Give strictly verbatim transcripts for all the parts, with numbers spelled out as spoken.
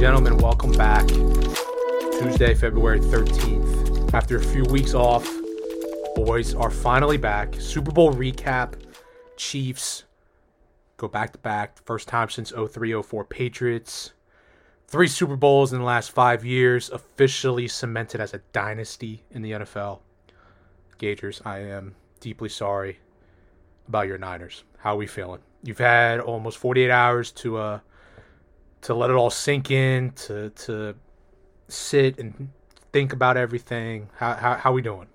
gentlemen, welcome back. Tuesday, February thirteenth. After a few weeks off, boys are finally back. Super Bowl recap, Chiefs go back-to-back. First time since oh three oh four Patriots. Three Super Bowls in the last five years, officially cemented as a dynasty in the N F L. Gagers, I am deeply sorry about your Niners. How are we feeling? You've had almost forty-eight hours to uh, to let it all sink in, to to sit and think about everything. How how, how we doing?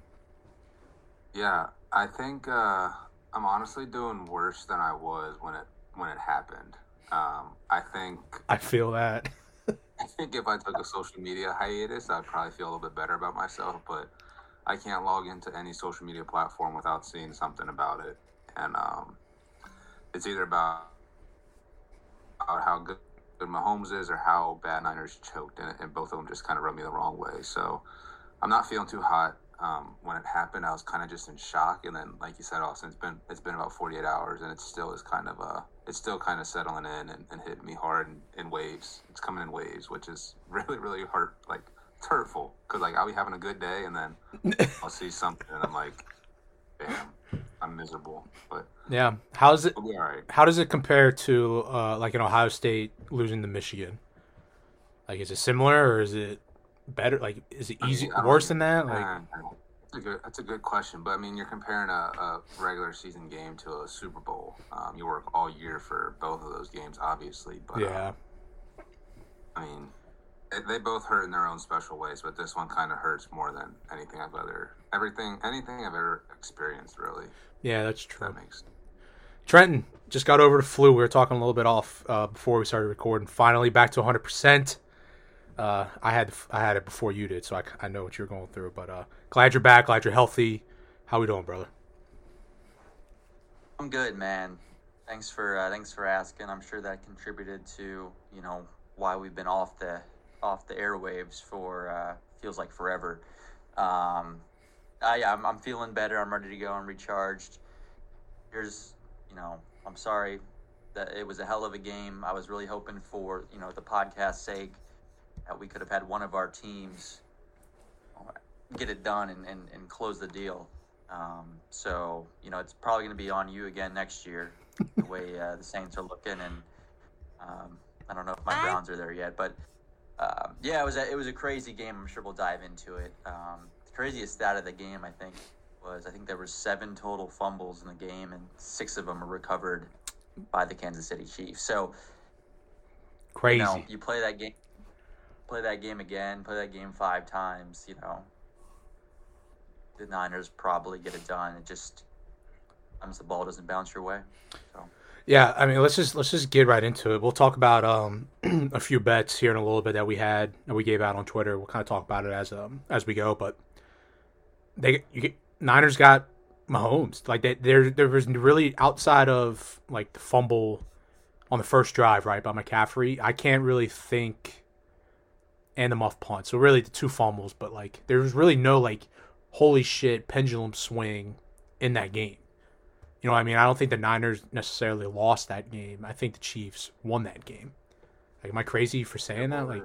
Yeah, I think uh, I'm honestly doing worse than I was when it when it happened. Um, I think I feel that. I think if I took a social media hiatus, I'd probably feel a little bit better about myself, but I can't log into any social media platform without seeing something about it. And um, it's either about, about how good Mahomes is or how bad Niners choked, and, and both of them just kind of rubbed me the wrong way. So I'm not feeling too hot. Um, when it happened, I was kind of just in shock. And then, like you said, Austin, it's been it's been about forty-eight hours, and it still is kind of uh, it's still kind of settling in and, and hitting me hard in, in waves. It's coming in waves, which is really, really hurt, like, it's hurtful, because, like, I'll be having a good day, and then I'll see something, and I'm like, damn, I'm miserable. But yeah, how's it? It'll be all right. How does it compare to uh, like an Ohio State losing to Michigan? Like, is it similar, or is it better? Like, is it easy, I mean, worse than that? Like, I don't know. That's a good, that's a good question. But I mean, you're comparing a, a regular season game to a Super Bowl. Um, you work all year for both of those games, obviously. But yeah, uh, I mean, they both hurt in their own special ways, but this one kind of hurts more than anything I've ever, everything, anything I've ever experienced, really. Yeah, that's true. That makes sense. Trenton just got over the flu. We were talking a little bit off uh, before we started recording. Finally, back to one hundred percent. Uh, I had I had it before you did, so I, I know what you're going through. But uh, glad you're back. Glad you're healthy. How we doing, brother? I'm good, man. Thanks for uh, thanks for asking. I'm sure that contributed to, you know, why we've been off the off the airwaves for uh, feels like forever. Um, I I'm, I'm feeling better. I'm ready to go. I'm recharged. Here's, you know, I'm sorry that it was a hell of a game. I was really hoping for, you know, the podcast's sake, that we could have had one of our teams get it done and, and, and close the deal. Um, so, you know, it's probably going to be on you again next year, the way uh, the Saints are looking. And um, I don't know if my Browns are there yet. But, uh, yeah, it was, a, it was a crazy game. I'm sure we'll dive into it. Um, the craziest stat of the game, I think, was I think there were seven total fumbles in the game, and six of them were recovered by the Kansas City Chiefs. So, crazy. You know, you play that game. Play that game again, play that game five times, you know, the Niners probably get it done. It just sometimes the ball doesn't bounce your way. So. Yeah, I mean, let's just let's just get right into it. We'll talk about um, a few bets here in a little bit that we had that we gave out on Twitter. We'll kind of talk about it as um, as we go. But they you get, Niners got Mahomes. Like, they, there there was really, outside of like the fumble on the first drive, right, by McCaffrey, I can't really think. And the muff punt. So really the two fumbles, but like there was really no like holy shit pendulum swing in that game. You know what I mean? I don't think the Niners necessarily lost that game. I think the Chiefs won that game. Like, am I crazy for saying yeah, that? Like,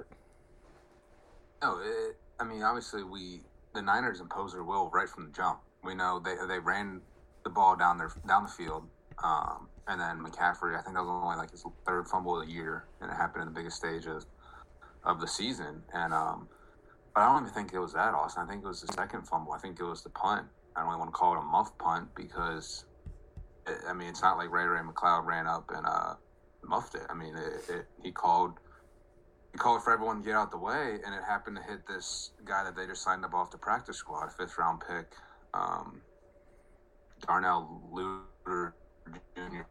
no, it, I mean, obviously we the Niners imposed their will right from the jump. We know they they ran the ball down their down the field, um, and then McCaffrey. I think that was only like his third fumble of the year, and it happened in the biggest stage of. of the season. And um but I don't even think it was that, Austin. I think it was the second fumble. I think it was the punt. I don't even want to call it a muff punt, because it, I mean, it's not like Ray-Ray McCloud ran up and uh muffed it. I mean, it, it he called he called for everyone to get out the way, and it happened to hit this guy that they just signed up off the practice squad, fifth round pick, um Darnell Luter Junior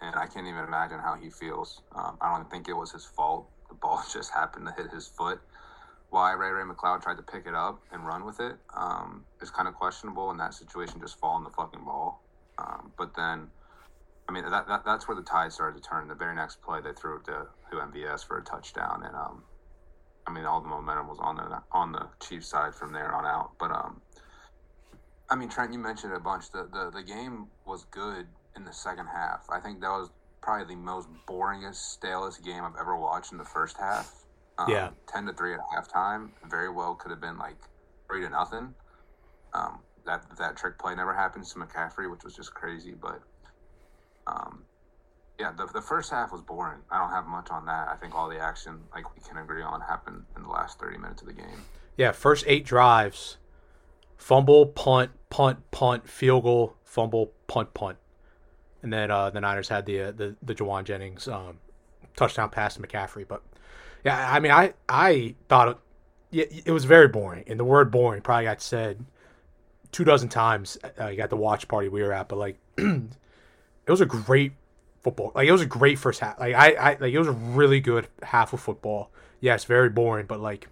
And I can't even imagine how he feels. Um, I don't think it was his fault. The ball just happened to hit his foot. Why Ray-Ray McCloud tried to pick it up and run with it um, is kind of questionable in that situation, just falling the fucking ball. Um, but then, I mean, that, that that's where the tide started to turn. The very next play, they threw it to, to M V S for a touchdown. And, um, I mean, all the momentum was on the, on the Chiefs side from there on out. But, um, I mean, Trent, you mentioned it a bunch. The, the, the game was good in the second half. I think that was probably the most boringest, stalest game I've ever watched in the first half. Um, yeah. ten to three at halftime, very well could have been like three to nothing. Um, that that trick play never happens to McCaffrey, which was just crazy. But um, yeah, the the first half was boring. I don't have much on that. I think all the action, like we can agree on, happened in the last thirty minutes of the game. Yeah, first eight drives, fumble, punt, punt, punt, field goal, fumble, punt, punt, and then uh, the Niners had the uh, the the Juwan Jennings um, touchdown pass to McCaffrey, but. Yeah, I mean, I, I thought it, it was very boring. And the word boring probably got said two dozen times uh, at the watch party we were at. But, like, it was a great football. Like, it was a great first half. Like, I, I like it was a really good half of football. Yes, very boring. But, like,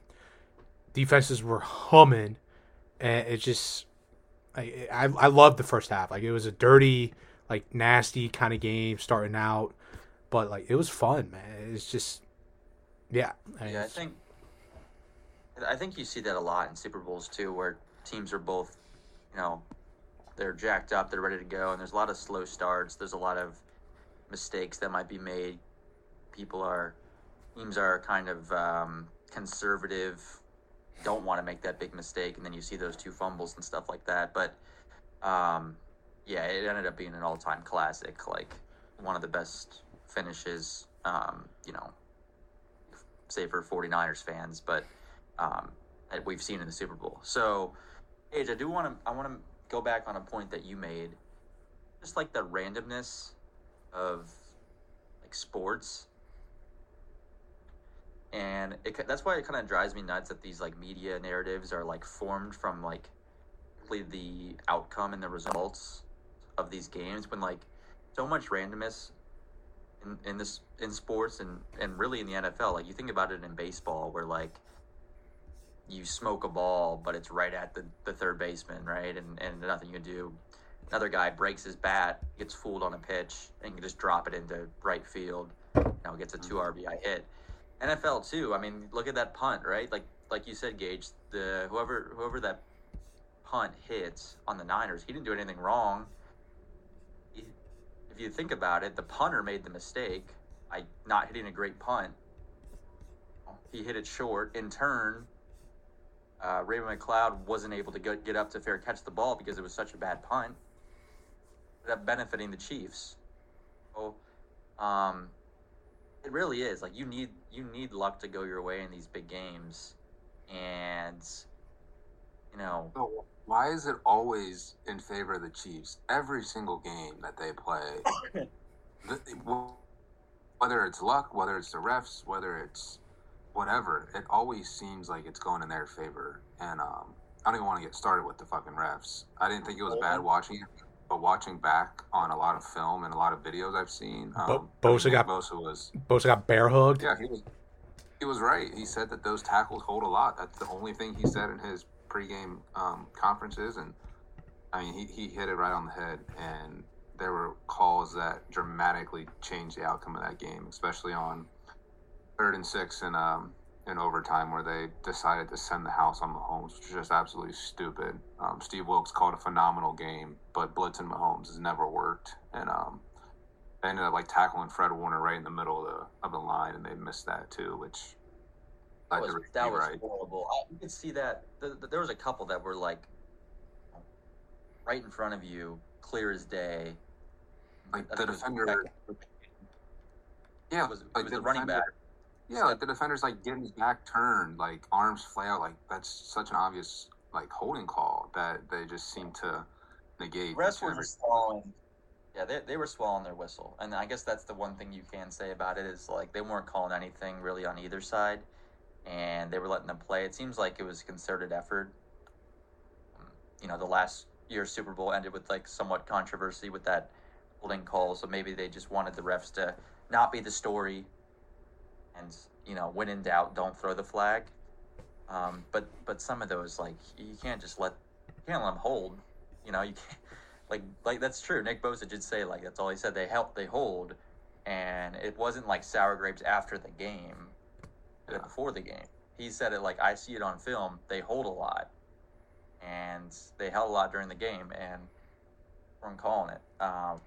defenses were humming. And it just I, – I, I loved the first half. Like, it was a dirty, like, nasty kind of game starting out. But, like, it was fun, man. It's just – Yeah, I yeah, I think I think you see that a lot in Super Bowls too, where teams are both, you know, they're jacked up, they're ready to go, and there's a lot of slow starts. There's a lot of mistakes that might be made. People are, teams are kind of um, conservative, don't want to make that big mistake, and then you see those two fumbles and stuff like that. But um, yeah, it ended up being an all-time classic, like one of the best finishes, um, you know. Say for 49ers fans, but um, that we've seen in the Super Bowl. So, Gage, I do want to I want to go back on a point that you made, just like the randomness of like sports, and it, that's why it kind of drives me nuts that these like media narratives are like formed from like the outcome and the results of these games when like so much randomness. In, in this in sports and, and really in the N F L, like you think about it in baseball where like you smoke a ball but it's right at the, the third baseman, right? And and nothing you can do. Another guy breaks his bat, gets fooled on a pitch, and can just drop it into right field, you know, gets a two R B I hit. N F L too, I mean, look at that punt, right? Like like you said, Gage, the whoever whoever that punt hits on the Niners, he didn't do anything wrong. If you think about it, the punter made the mistake by not hitting a great punt. He hit it short. In turn, uh, Ray-Ray McCloud wasn't able to go, get up to fair catch the ball because it was such a bad punt. It ended up benefiting the Chiefs. So, um, it really is like you need you need luck to go your way in these big games, and you know. Oh. Why is it always in favor of the Chiefs? Every single game that they play, the, whether it's luck, whether it's the refs, whether it's whatever, it always seems like it's going in their favor. And um, I don't even want to get started with the fucking refs. I didn't think it was bad watching it, but watching back on a lot of film and a lot of videos I've seen, um, Bo- Bosa got Bosa was Bosa got bear hugged. Yeah, he was. He was right. He said that those tackles hold a lot. That's the only thing he said in his pregame um, conferences, and I mean, he, he hit it right on the head, and there were calls that dramatically changed the outcome of that game, especially on third and six and um in overtime where they decided to send the house on Mahomes, which is just absolutely stupid. Um, Steve Wilks called a phenomenal game, but blitzing Mahomes has never worked, and um, they ended up like tackling Fred Warner right in the middle of the, of the line, and they missed that too, which. That was, that was right. horrible. I, you could see that. The, the, there was a couple that were, like, right in front of you, clear as day. Like, the defender. Yeah, like the running back. Yeah, like, the defender's, like, getting his back turned, like, arms flay out. Like, that's such an obvious, like, holding call that they just seem to negate. The rest were just swallowing. Yeah, they, they were swallowing their whistle. And I guess that's the one thing you can say about it is, like, they weren't calling anything really on either side. And they were letting them play. It seems like it was a concerted effort. You know, the last year's Super Bowl ended with, like, somewhat controversy with that holding call. So maybe they just wanted the refs to not be the story and, you know, when in doubt, don't throw the flag. Um, but but some of those, like, you can't just let – you can't let them hold. You know, you can't – like, like that's true. Nick Bosa did say, like, that's all he said. They help, they hold. And it wasn't, like, sour grapes after the game. Yeah. Before the game, he said it like I see it on film. They hold a lot, and they held a lot during the game, and from calling it, um,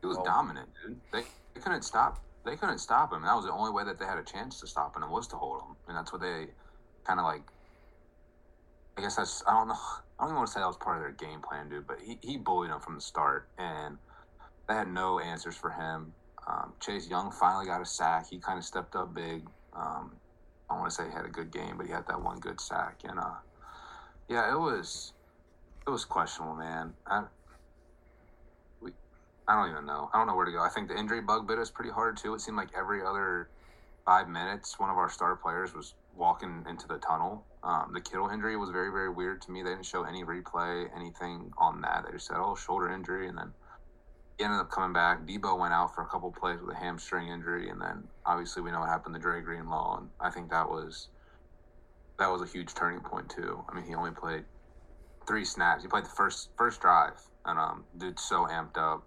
it was well, dominant, dude. They, they couldn't stop they couldn't stop him. And that was the only way that they had a chance to stop him was to hold him. And that's what they kind of like, I guess that's, I don't know. I don't even want to say that was part of their game plan, dude, but he, he bullied him from the start, and they had no answers for him. Um, Chase Young finally got a sack. He kind of stepped up big. Um, I don't want to say he had a good game, but he had that one good sack. And, uh, yeah, it was it was questionable, man. I, we, I don't even know. I don't know where to go. I think the injury bug bit us pretty hard, too. It seemed like every other five minutes, one of our star players was walking into the tunnel. Um, the Kittle injury was very, very weird to me. They didn't show any replay, anything on that. They just said, oh, shoulder injury, and then he ended up coming back. Debo went out for a couple plays with a hamstring injury, and then obviously we know what happened to Dre Greenlaw, and I think that was that was a huge turning point too. I mean, he only played three snaps. He played the first first drive, and um, dude's so amped up.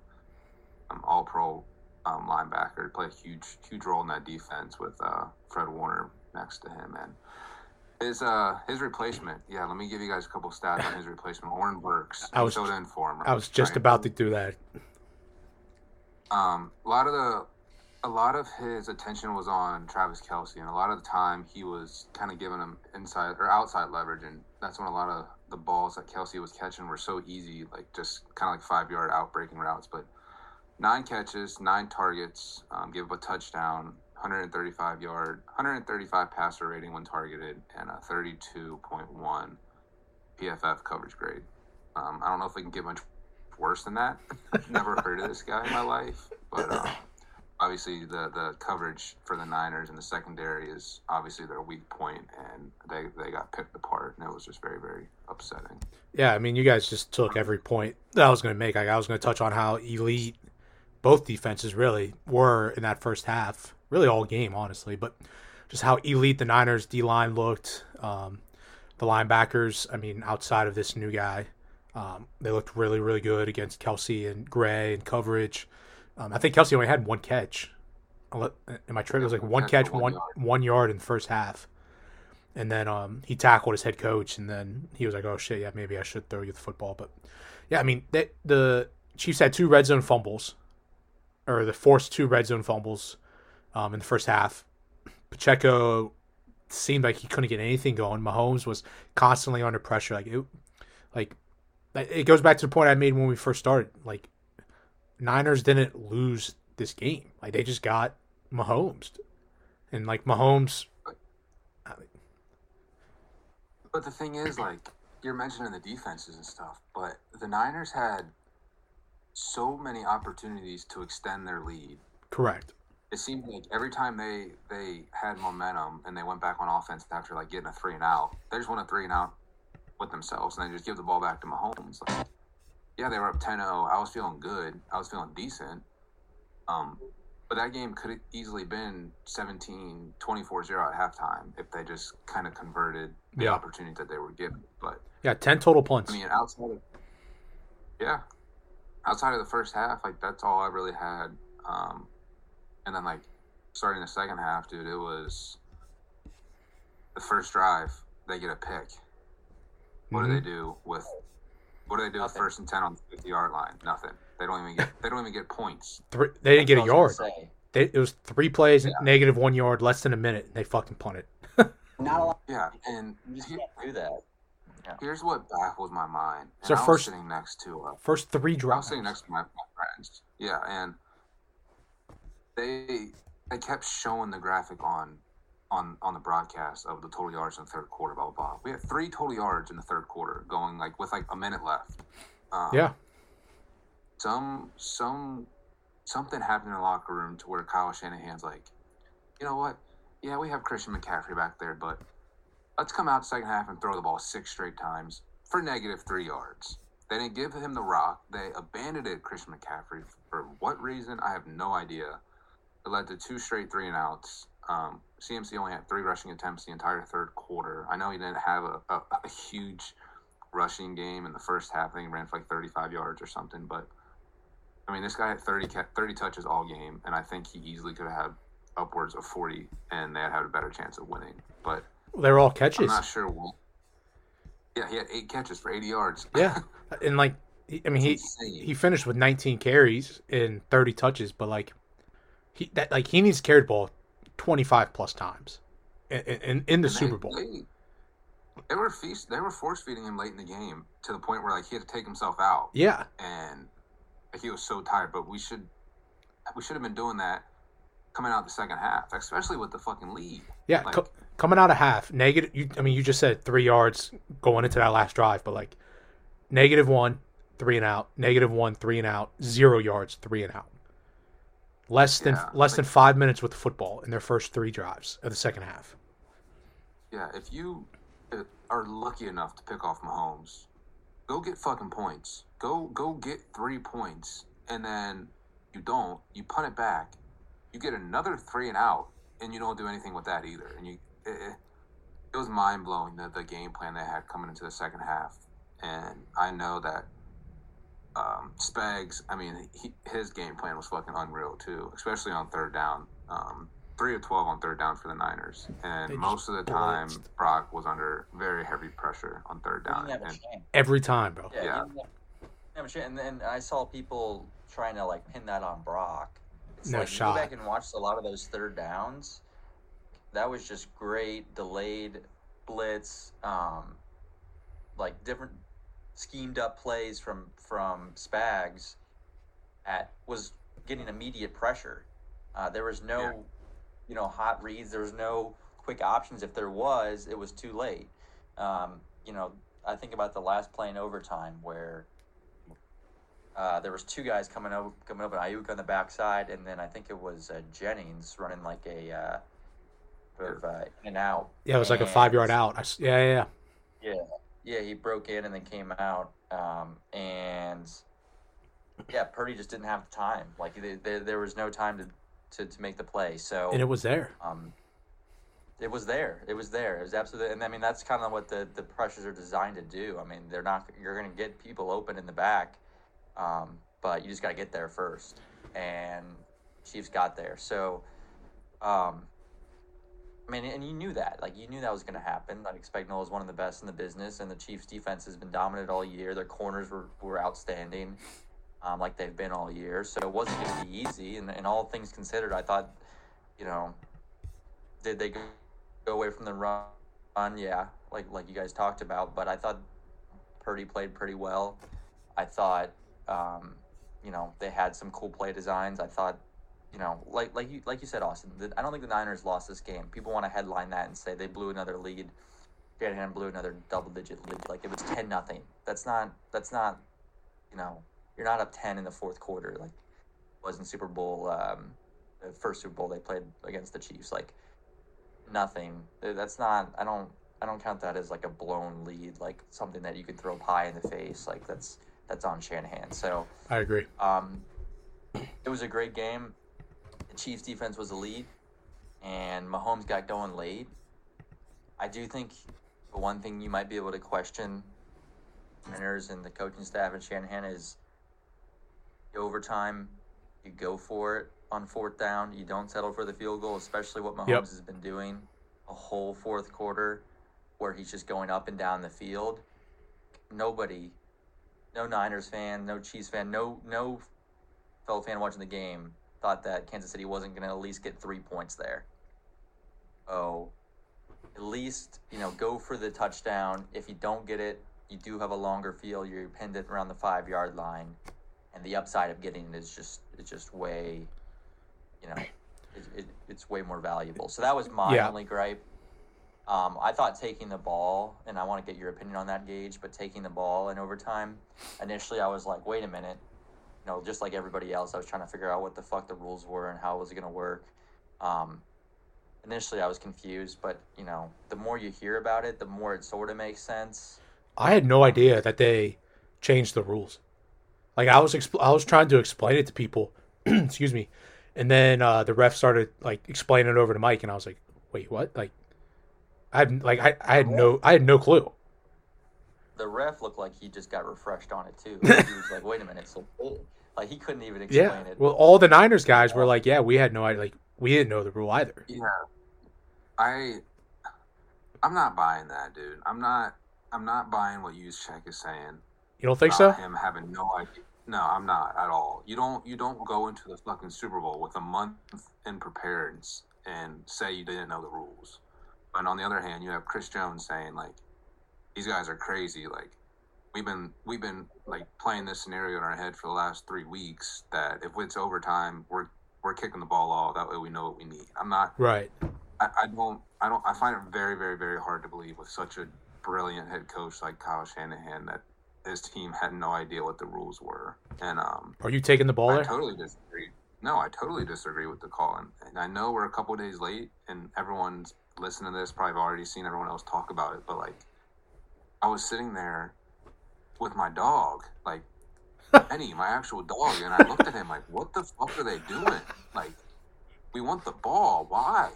Um, all-pro um, linebacker, played a huge huge role in that defense with uh, Fred Warner next to him, and his uh his replacement. Yeah, let me give you guys a couple stats on his replacement. Oren Burks. I was filled in for him. Right? I was just right. about to do that. Um, a lot of the, a lot of his attention was on Travis Kelce, and a lot of the time he was kind of giving him inside or outside leverage, and that's when a lot of the balls that Kelce was catching were so easy, like just kind of like five yard out breaking routes. But nine catches, nine targets, um, gave up a touchdown, one thirty-five yard, one thirty-five passer rating when targeted, and a thirty-two point one P F F coverage grade. Um, I don't know if we can get much worse than that. Never heard of this guy in my life, but um, obviously the the coverage for the Niners and the secondary is obviously their weak point, and they they got picked apart, and it was just very, very upsetting. Yeah, I mean, you guys just took every point that I was going to make. Like, I was going to touch on how elite both defenses really were in that first half, really all game, honestly, but just how elite the Niners D-line looked. Um, the linebackers, I mean, outside of this new guy, Um, they looked really, really good against Kelce and Gray and coverage. Um, I think Kelce only had one catch. In my trip, it was like one catch, one one yard in the first half. And then um, he tackled his head coach, and then he was like, oh, shit, yeah, maybe I should throw you the football. But, yeah, I mean, they, the Chiefs had two red zone fumbles, or the forced two red zone fumbles um, in the first half. Pacheco seemed like he couldn't get anything going. Mahomes was constantly under pressure. Like, it, like – It goes back to the point I made when we first started. Like, Niners didn't lose this game. Like, they just got Mahomes. And, like, Mahomes... I mean... But the thing is, like, you're mentioning the defenses and stuff, but the Niners had so many opportunities to extend their lead. Correct. It seemed like every time they, they had momentum and they went back on offense after, like, getting a three and out, they just won a three and out with themselves, and they just give the ball back to Mahomes. Like, yeah, they were up ten oh. I was feeling good. I was feeling decent. Um, but that game could have easily been seventeen twenty-four zero at halftime if they just kind of converted the yeah. opportunity that they were given. But yeah, ten total punts. I mean, outside of yeah, outside of the first half, like, that's all I really had. Um, and then, like, starting the second half, dude, it was the first drive. They get a pick. What do they do with what do they do Nothing. with first and ten on the fifty yard line? Nothing. They don't even get they don't even get points. Three, they didn't That's get a yard. They, it was three plays, yeah. negative one yard, less than a minute, and they fucking punted. Not a lot. Yeah, and you just can't do that. Yeah. Here's what baffles my mind. So I was first, sitting next to uh, first three drives. I was sitting next to my friends. Yeah, and they they kept showing the graphic on. on on the broadcast of the total yards in the third quarter, blah, blah, blah. We had three total yards in the third quarter going, like, with, like, a minute left. Um, yeah. Some, some, something happened in the locker room to where Kyle Shanahan's like, you know what? Yeah, we have Christian McCaffrey back there, but let's come out second half and throw the ball six straight times for negative three yards. They didn't give him the rock. They abandoned it, Christian McCaffrey. For what reason? I have no idea. It led to two straight three and outs. Um, C M C only had three rushing attempts the entire third quarter. I know he didn't have a, a, a huge rushing game in the first half. I think he ran for like thirty-five yards or something. But, I mean, this guy had thirty, thirty touches all game, and I think he easily could have had upwards of forty, and they had had a better chance of winning. But they were all catches. I'm not sure. What... Yeah, he had eight catches for eighty yards. Yeah, and, like, I mean, he, he finished with nineteen carries and thirty touches, but, like, He that like he needs to carry the ball twenty-five plus times in in, in the they, Super Bowl. They, they were feast. They were force feeding him late in the game to the point where like he had to take himself out. Yeah, and he was so tired. But we should we should have been doing that coming out the second half, especially with the fucking lead. Yeah, like, co- coming out of half negative. You, I mean, you just said three yards going into that last drive, but like negative one, three and out. Negative one, three and out. Zero yards, three and out. Less than yeah, less like, than five minutes with the football in their first three drives of the second half. Yeah, if you are lucky enough to pick off Mahomes, go get fucking points. Go go get three points, and then you don't. You punt it back. You get another three and out, and you don't do anything with that either. And you, it, it was mind blowing the the game plan they had coming into the second half. And I know that. Um, Spags, I mean, he, his game plan was fucking unreal too, especially on third down. Um, three of twelve on third down for the Niners, and most of the time blitzed. Brock was under very heavy pressure on third down. And, every time, bro. Yeah. yeah. Have, have and then I saw people trying to like pin that on Brock. It's no like, shot. Go back and watch a lot of those third downs. That was just great delayed blitz, um, like different. Schemed up plays from from Spags at was getting immediate pressure. Uh, there was no, yeah. you know, hot reads. There was no quick options. If there was, it was too late. Um, you know, I think about the last play in overtime where uh, there was two guys coming up, coming up, and Ayuk on the backside, and then I think it was uh, Jennings running like a uh, sort of, uh, in and out. Yeah, it was and, like a five yard out. I, yeah, yeah, yeah. Yeah. Yeah, he broke in and then came out, um, and yeah, Purdy just didn't have the time. Like they, they, there was no time to, to, to make the play. So and it was there. Um, it was there. It was there. It was absolutely. And I mean, that's kind of what the, the pressures are designed to do. I mean, they're not. You're going to get people open in the back, um, but you just got to get there first. And Chiefs got there. So, um, I mean, and you knew that. Like, you knew that was going to happen. Like, Spagnuolo is one of the best in the business, and the Chiefs' defense has been dominant all year. Their corners were, were outstanding, um, like they've been all year. So it wasn't going to be easy. And, and all things considered, I thought, you know, did they go, go away from the run? Yeah, like like you guys talked about. But I thought Purdy played pretty well. I thought, um, you know, they had some cool play designs. I thought. You know, like like you like you said, Austin. The, I don't think the Niners lost this game. People want to headline that and say they blew another lead. Shanahan blew another double-digit lead. Like it was ten nothing. That's not. That's not. You know, you're not up ten in the fourth quarter. Like it was in Super Bowl, um, the first Super Bowl they played against the Chiefs. Like nothing. That's not. I don't. I don't count that as like a blown lead. Like something that you could throw pie in the face. Like that's that's on Shanahan. So I agree. Um, it was a great game. Chiefs defense was elite, and Mahomes got going late. I do think the one thing you might be able to question Niners and the coaching staff and Shanahan is overtime. You go for it on fourth down. You don't settle for the field goal, especially what Mahomes yep. has been doing a whole fourth quarter where he's just going up and down the field. Nobody, no Niners fan, no Chiefs fan, no no fellow fan watching the game thought that Kansas City wasn't going to at least get three points there. Oh, at least, you know, go for the touchdown. If you don't get it, you do have a longer field. You're pinned it around the five-yard line, and the upside of getting it is just it's just way, you know, it, it, it's way more valuable. So that was my yeah. only gripe. Um, I thought taking the ball, and I want to get your opinion on that, Gage, but taking the ball in overtime, initially I was like, wait a minute. You know, just like everybody else, I was trying to figure out what the fuck the rules were and how it was going to work. Um, initially, I was confused, but, you know, the more you hear about it, the more it sort of makes sense. I had no idea that they changed the rules. Like, I was expl- I was trying to explain it to people. Excuse me. And then uh, the ref started, like, explaining it over to Mike, and I was like, wait, what? Like, I had, like, I, I had no I had no clue. The ref looked like he just got refreshed on it, too. He was like, wait a minute, so... Like, he couldn't even explain yeah. it. Well, all the Niners guys were like, yeah, we had no idea. Like, we didn't know the rule either. Yeah. I, I'm not buying that, dude. I'm not I'm not buying what Juszczyk is saying. You don't think so? Him having no idea. No, I'm not at all. You don't you don't go into the fucking Super Bowl with a month in preparedness and say you didn't know the rules. But on the other hand, you have Chris Jones saying, like, these guys are crazy. Like, we've been we've been like playing this scenario in our head for the last three weeks that if it's overtime, we're we're kicking the ball off. That way we know what we need. I'm not right. I, I don't I don't I find it very, very, very hard to believe with such a brilliant head coach like Kyle Shanahan that his team had no idea what the rules were. And um, are you taking the ball I there? Totally disagree. No, I totally disagree with the call. And, and I know we're a couple of days late, and everyone's listening to this probably already seen everyone else talk about it. But like, I was sitting there with my dog, like Penny, my actual dog, and I looked at him like, "What the fuck are they doing? Like, we want the ball. Why?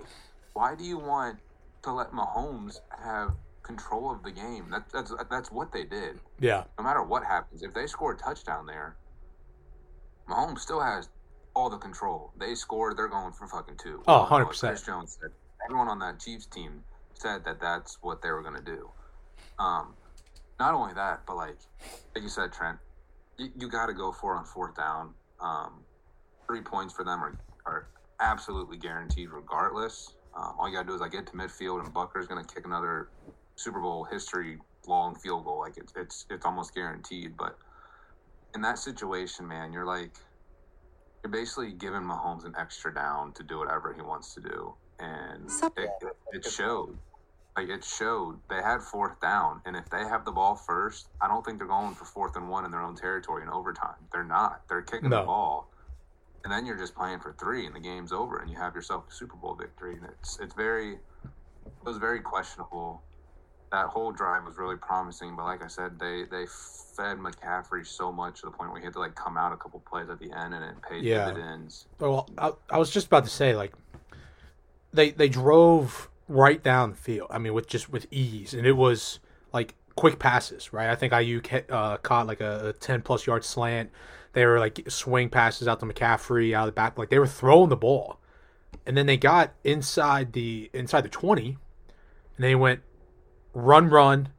Why do you want to let Mahomes have control of the game?" That, that's that's what they did. Yeah. No matter what happens, if they score a touchdown there, Mahomes still has all the control. They scored, they're going for fucking two. Oh, one hundred percent. Like Chris Jones said, everyone on that Chiefs team said that that's what they were going to do. Um, not only that, but like, like you said, Trent, you, you got to go for it on fourth down. Um, three points for them are, are absolutely guaranteed regardless. Um, all you got to do is like get to midfield and Butker's going to kick another Super Bowl history long field goal. Like it's it's it's almost guaranteed. But in that situation, man, you're like you're basically giving Mahomes an extra down to do whatever he wants to do, and it, it, it showed. Like it showed. They had fourth down, and if they have the ball first, I don't think they're going for fourth and one in their own territory in overtime. They're not. They're kicking no. the ball, and then you're just playing for three, and the game's over, and you have yourself a Super Bowl victory. And it's it's very it was very questionable. That whole drive was really promising, but like I said, they, they fed McCaffrey so much to the point where he had to like come out a couple plays at the end, and it paid yeah. dividends. Well, I, I was just about to say, like, they they drove right down the field. I mean, with just with ease, and it was like quick passes, right? I think I U uh, caught like a ten plus yard slant. They were like swing passes out to McCaffrey out of the back, like they were throwing the ball, and then they got inside the inside the twenty, and they went. Run, run,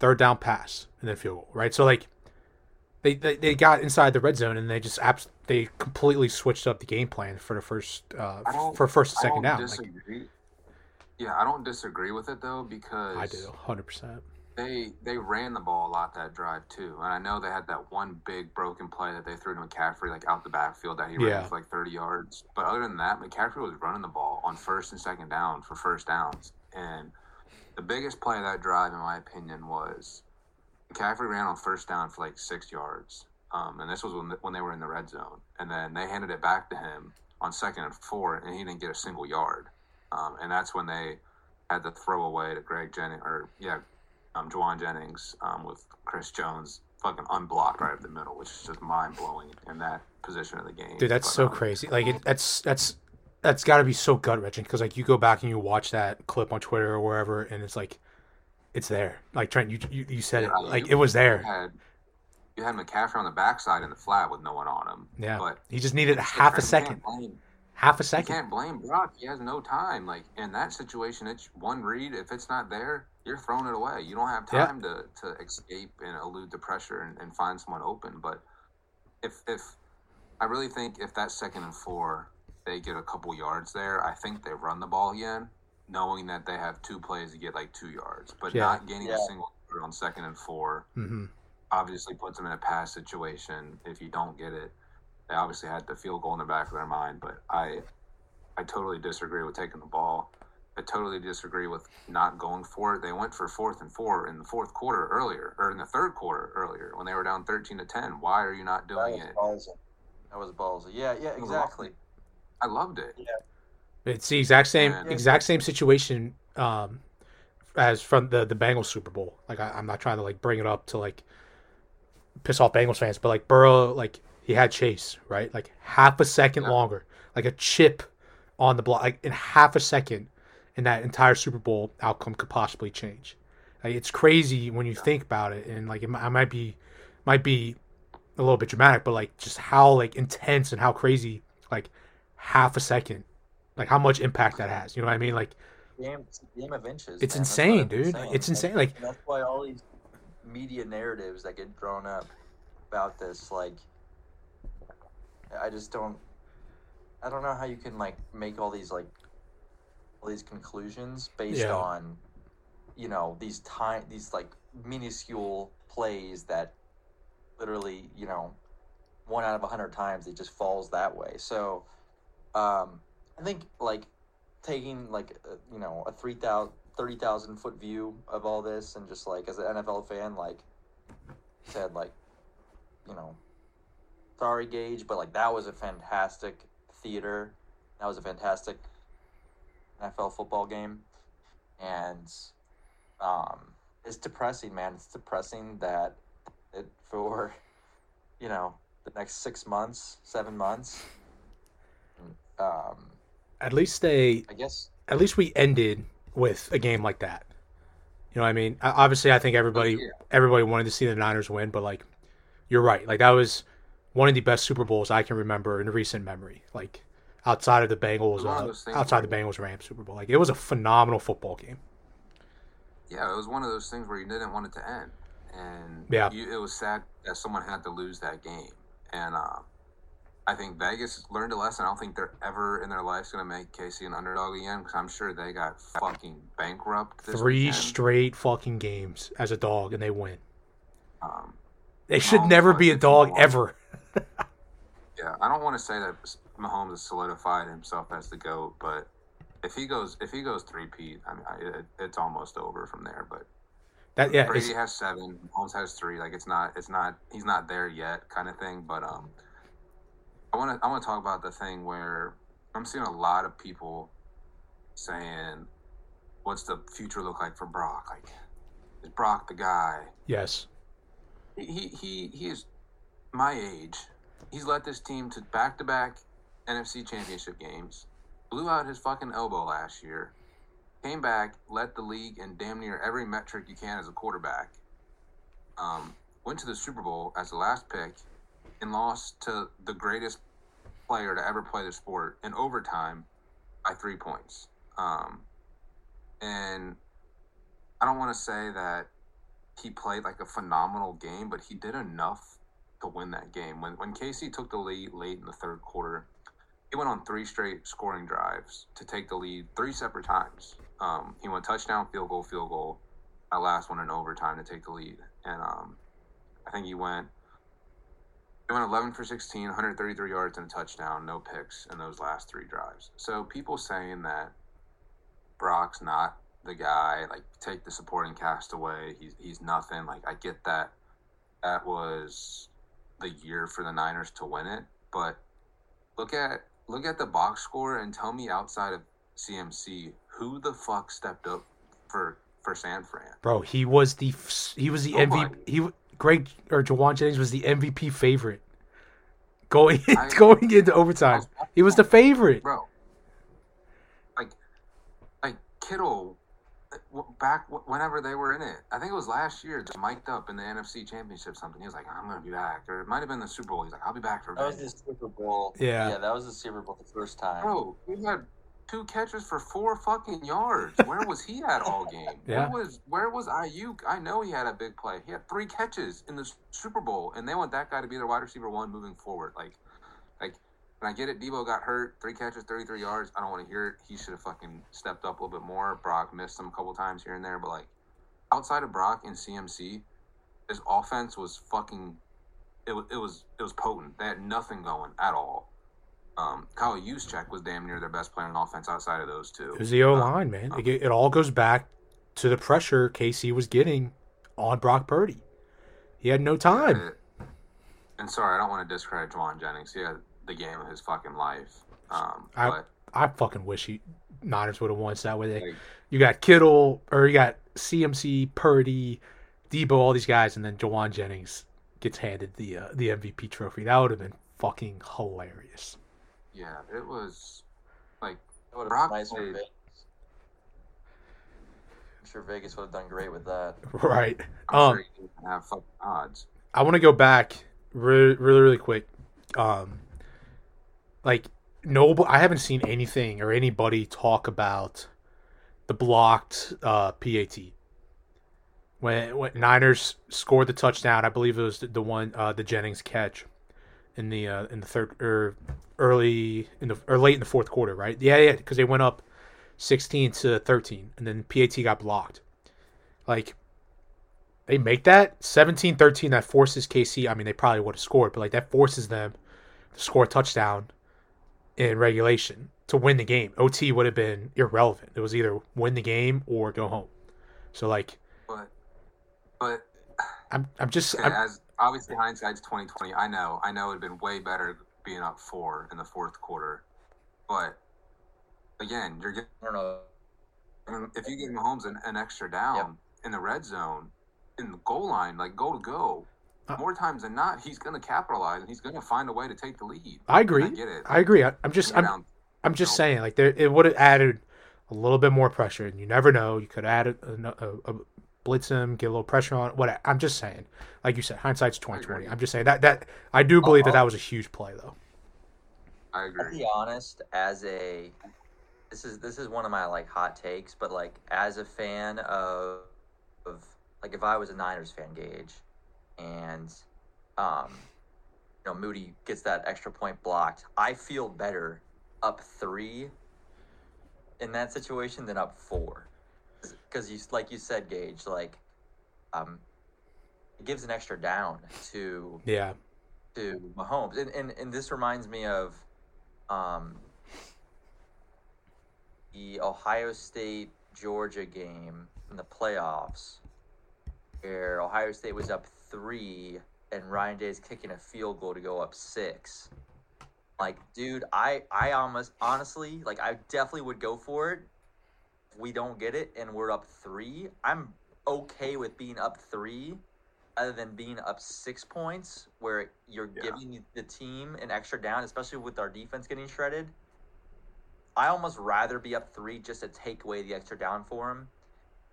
third down pass, and then field goal, right? So, like, they, they, they got inside the red zone, and they just abs- they completely switched up the game plan for the first uh, for first and second down. Disagree. Like, yeah, I don't disagree with it, though, because... I do, one hundred percent. They, they ran the ball a lot that drive, too, and I know they had that one big broken play that they threw to McCaffrey, like, out the backfield that he yeah. ran for, like, thirty yards. But other than that, McCaffrey was running the ball on first and second down for first downs, and... The biggest play of that drive, in my opinion, was McCaffrey ran on first down for like six yards. Um, and this was when, when they were in the red zone. And then they handed it back to him on second and four, and he didn't get a single yard. Um, and that's when they had the throwaway to Greg Jennings, or yeah, um, Juwan Jennings um, with Chris Jones fucking unblocked right up the middle, which is just mind blowing in that position of the game. Dude, that's but, so um, crazy. Like it, that's that's. That's got to be so gut-wrenching because, like, you go back and you watch that clip on Twitter or wherever, and it's like, it's there. Like, Trent, you you, you said yeah, it. Like, you, it was there. You had, you had McCaffrey on the backside in the flat with no one on him. Yeah. But he just needed half a, half a second. Half a second. You can't blame Brock. He has no time. Like, in that situation, it's one read. If it's not there, you're throwing it away. You don't have time yeah. to, to escape and elude the pressure and, and find someone open. But if if I really think if that second and four – they get a couple yards there, I think they run the ball again, knowing that they have two plays to get like two yards, but yeah. not getting yeah. a single yard on second and four mm-hmm. obviously puts them in a pass situation. If you don't get it, they obviously had the field goal in the back of their mind, but I, I totally disagree with taking the ball. I totally disagree with not going for it. They went for fourth and four in the fourth quarter earlier, or in the third quarter earlier when they were down thirteen to ten. Why are you not doing that was it? Ballsy. That was ballsy. Yeah, yeah, exactly. I loved it. Yeah. It's the exact same yeah. exact same situation um, as from the, the Bengals Super Bowl. Like I, I'm not trying to like bring it up to like piss off Bengals fans, but like Burrow, like he had Chase, right? Like half a second yeah. longer, like a chip on the block, like in half a second, and that entire Super Bowl outcome could possibly change. Like, it's crazy when you yeah. think about it, and like it, I might be might be a little bit dramatic, but like just how like intense and how crazy like. Half a second, like how much impact that has. You know what I mean? Like, game, it's a game of inches. It's man. insane, dude. Insane. It's insane. Like, like that's why all these media narratives that get thrown up about this, like I just don't. I don't know how you can like make all these like all these conclusions based yeah. on, you know, these time these like minuscule plays that literally, you know, one out of a hundred times it just falls that way. So um, I think like taking like uh, you know a three thousand thirty thousand foot view of all this and just like as an N F L fan, like said, like, you know, sorry Gage, but like that was a fantastic theater. That was a fantastic N F L football game, and um, it's depressing, man. It's depressing that it for you know the next six months, seven months. Um, at least they, I guess, at least we ended with a game like that. You know what I mean? Obviously, I think everybody yeah. everybody wanted to see the Niners win, but like, you're right. Like that was one of the best Super Bowls I can remember in recent memory. Like outside of the Bengals, uh, outside the Bengals Rams Super Bowl. Like it was a phenomenal football game. Yeah, it was one of those things where you didn't want it to end, and yeah. you, it was sad that someone had to lose that game. And uh, I think Vegas learned a lesson. I don't think they're ever in their lives going to make K C an underdog again, because I'm sure they got fucking bankrupt. This Three weekend. straight fucking games as a dog, and they win. Um, they should Mahomes never be a dog Mahomes. ever. Yeah, I don't want to say that Mahomes has solidified himself as the GOAT, but if he goes, if he goes three-peat, I mean, I, it, it's almost over from there. But that yeah, Brady has seven, Mahomes has three. Like it's not, it's not, he's not there yet, kind of thing. But um, I want to, I want to talk about the thing where I'm seeing a lot of people saying, "What's the future look like for Brock? Like, is Brock the guy?" Yes. He he he is my age. He's led this team to back-to-back N F C Championship games. Blew out his fucking elbow last year. Came back, led the league in damn near every metric you can as a quarterback. Um, went to the Super Bowl as the last pick and lost to the greatest player to ever play the sport in overtime by three points. Um, and I don't want to say that he played like a phenomenal game, but he did enough to win that game. When when K C took the lead late in the third quarter, he went on three straight scoring drives to take the lead three separate times. Um, he went touchdown, field goal, field goal, that last one in overtime to take the lead. And um, I think he went he went eleven for sixteen, one hundred thirty-three yards and a touchdown, no picks in those last three drives. So people saying that Brock's not the guy, like take the supporting cast away, he's he's nothing. Like I get that. That was the year for the Niners to win it, but look at look at the box score and tell me outside of C M C who the fuck stepped up for, for San Fran. Bro, he was the he was the M V P. He Greg or Juwan Jennings was the M V P favorite going I, going into overtime. Was, he was the favorite, bro. Like like Kittle. Back whenever they were in it, I think it was last year, just mic'd up in the N F C Championship something. He was like, I'm going to be back. Or it might have been the Super Bowl. He's like, I'll be back for a minute. That was the Super Bowl. Yeah. Yeah, that was the Super Bowl the first time. Bro, we had two catches for four fucking yards. Where was he at all game? Yeah. Where was where was Ayuk? I know he had a big play. He had three catches in the Super Bowl, and they want that guy to be their wide receiver one moving forward. Like, like, and I get it, Debo got hurt, three catches, thirty-three yards. I don't want to hear it. He should have fucking stepped up a little bit more. Brock missed him a couple times here and there. But, like, outside of Brock and C M C, his offense was fucking it – was, it was it was potent. They had nothing going at all. Um, Kyle Juszczyk was damn near their best player on offense outside of those two. It was the O-line, um, man. Um, it, it all goes back to the pressure K C was getting on Brock Purdy. He had no time. It, and, sorry, I don't want to discredit Juwan Jennings. He had – the game of his fucking life. Um, I but, I fucking wish he Niners would have won that way. Like, you got Kittle, or you got C M C, Purdy, Debo, all these guys, and then Juwan Jennings gets handed the uh, the M V P trophy. That would have been fucking hilarious. Yeah, it was like Brock nice played. Vegas. I'm sure Vegas would have done great with that. Right. I'm um, sure he didn't have fucking odds. I want to go back really, really, really quick. Um. Like, no, I haven't seen anything or anybody talk about the blocked uh, P A T. When, when Niners scored the touchdown, I believe it was the, the one, uh, the Jennings catch. in the uh, in the third or early in the or late in the fourth quarter, right? Yeah, yeah, because they went up sixteen to thirteen, and then P A T got blocked. Like, they make that seventeen thirteen, that forces K C. I mean, they probably would have scored, but like that forces them to score a touchdown in regulation to win the game. O T would have been irrelevant. It was either win the game or go home. So like, but but I'm I'm just I'm, as obviously hindsight's twenty twenty. I know I know it'd been way better being up four in the fourth quarter, but again, you're getting, I don't know. I mean, if you give Mahomes an, an extra down yep. in the red zone, in the goal line, like goal to go, uh, more times than not, he's going to capitalize and he's going to find a way to take the lead. I agree. I get it. I agree. I, I'm just, I'm, down, I'm just know. saying, like there, it would have added a little bit more pressure, and you never know. You could add a, a, a, a blitz him, get a little pressure on. What I'm just saying, like you said, hindsight's twenty twenty. I'm just saying that that I do believe uh-huh. that that was a huge play, though. I agree. To be honest, as a This is this is one of my like hot takes, but like as a fan of, of like if I was a Niners fan, Gage, and um, you know, Moody gets that extra point blocked, I feel better up three in that situation than up four, because you like you said, Gage, like um, it gives an extra down to yeah to Mahomes, and and, and this reminds me of um. the Ohio State Georgia game in the playoffs, where Ohio State was up three and Ryan Day's kicking a field goal to go up six. Like, dude, I, I almost honestly, like, I definitely would go for it. If we don't get it and we're up three, I'm okay with being up three, other than being up six points, where you're yeah. giving the team an extra down, especially with our defense getting shredded. I almost rather be up three just to take away the extra down for him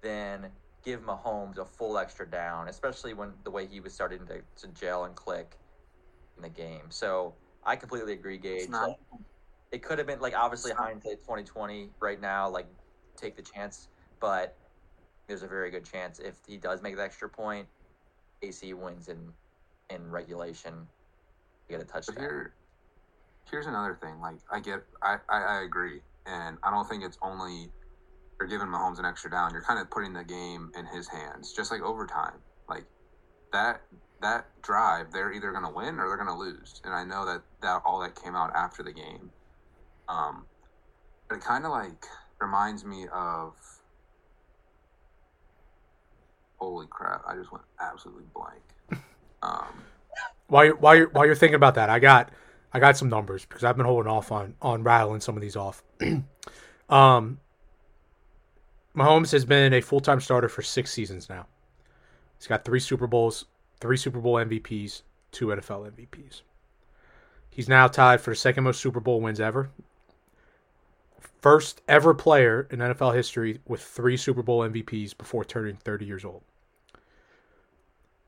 than give Mahomes a full extra down, especially when the way he was starting to, to gel and click in the game. So I completely agree, Gage. Not, like, it could have been, like, obviously hindsight twenty twenty right now, like, take the chance, but there's a very good chance if he does make the extra point, A C wins in, in regulation, you get a touchdown. Here's another thing. Like, I get, I, I, I agree, and I don't think it's only you're giving Mahomes an extra down. You're kind of putting the game in his hands, just like overtime. Like that that drive, they're either going to win or they're going to lose. And I know that, that all that came out after the game. Um, but it kind of like reminds me of. Holy crap! I just went absolutely blank. Um, while you're, while you're, while you're thinking about that, I got. I got some numbers because I've been holding off on, on rattling some of these off. um, Mahomes has been a full-time starter for six seasons now. He's got three Super Bowls, three Super Bowl M V Ps, two N F L M V Ps. He's now tied for the second most Super Bowl wins ever. First ever player in N F L history with three Super Bowl M V Ps before turning thirty years old.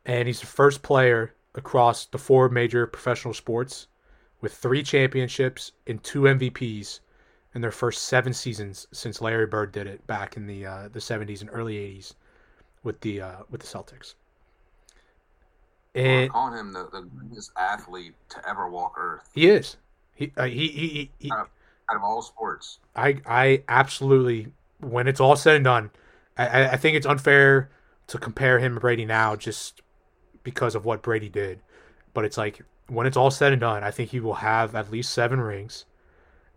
And he's the first player across the four major professional sports with three championships and two M V Ps in their first seven seasons since Larry Bird did it back in the uh, the seventies and early eighties with the uh, with the Celtics. And well, calling him the, the greatest athlete to ever walk Earth. He is. He uh, he he, he, he out, of, out of all sports. I I absolutely. When it's all said and done, I, I think it's unfair to compare him to Brady now just because of what Brady did. But it's like, when it's all said and done, I think he will have at least seven rings.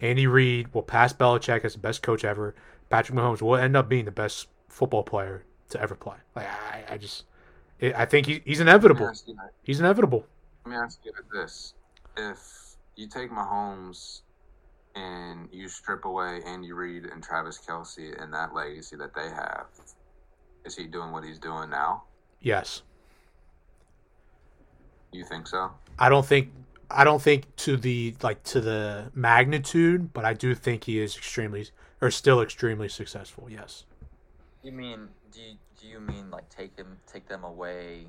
Andy Reid will pass Belichick as the best coach ever. Patrick Mahomes will end up being the best football player to ever play. Like I, I just, it, I think he, he's inevitable. He's inevitable. Let me ask you this: if you take Mahomes and you strip away Andy Reid and Travis Kelce and that legacy that they have, is he doing what he's doing now? Yes. You think so? I don't think I don't think to the like to the magnitude, but I do think he is extremely or still extremely successful. Yes. You mean do you, do you mean like take them take them away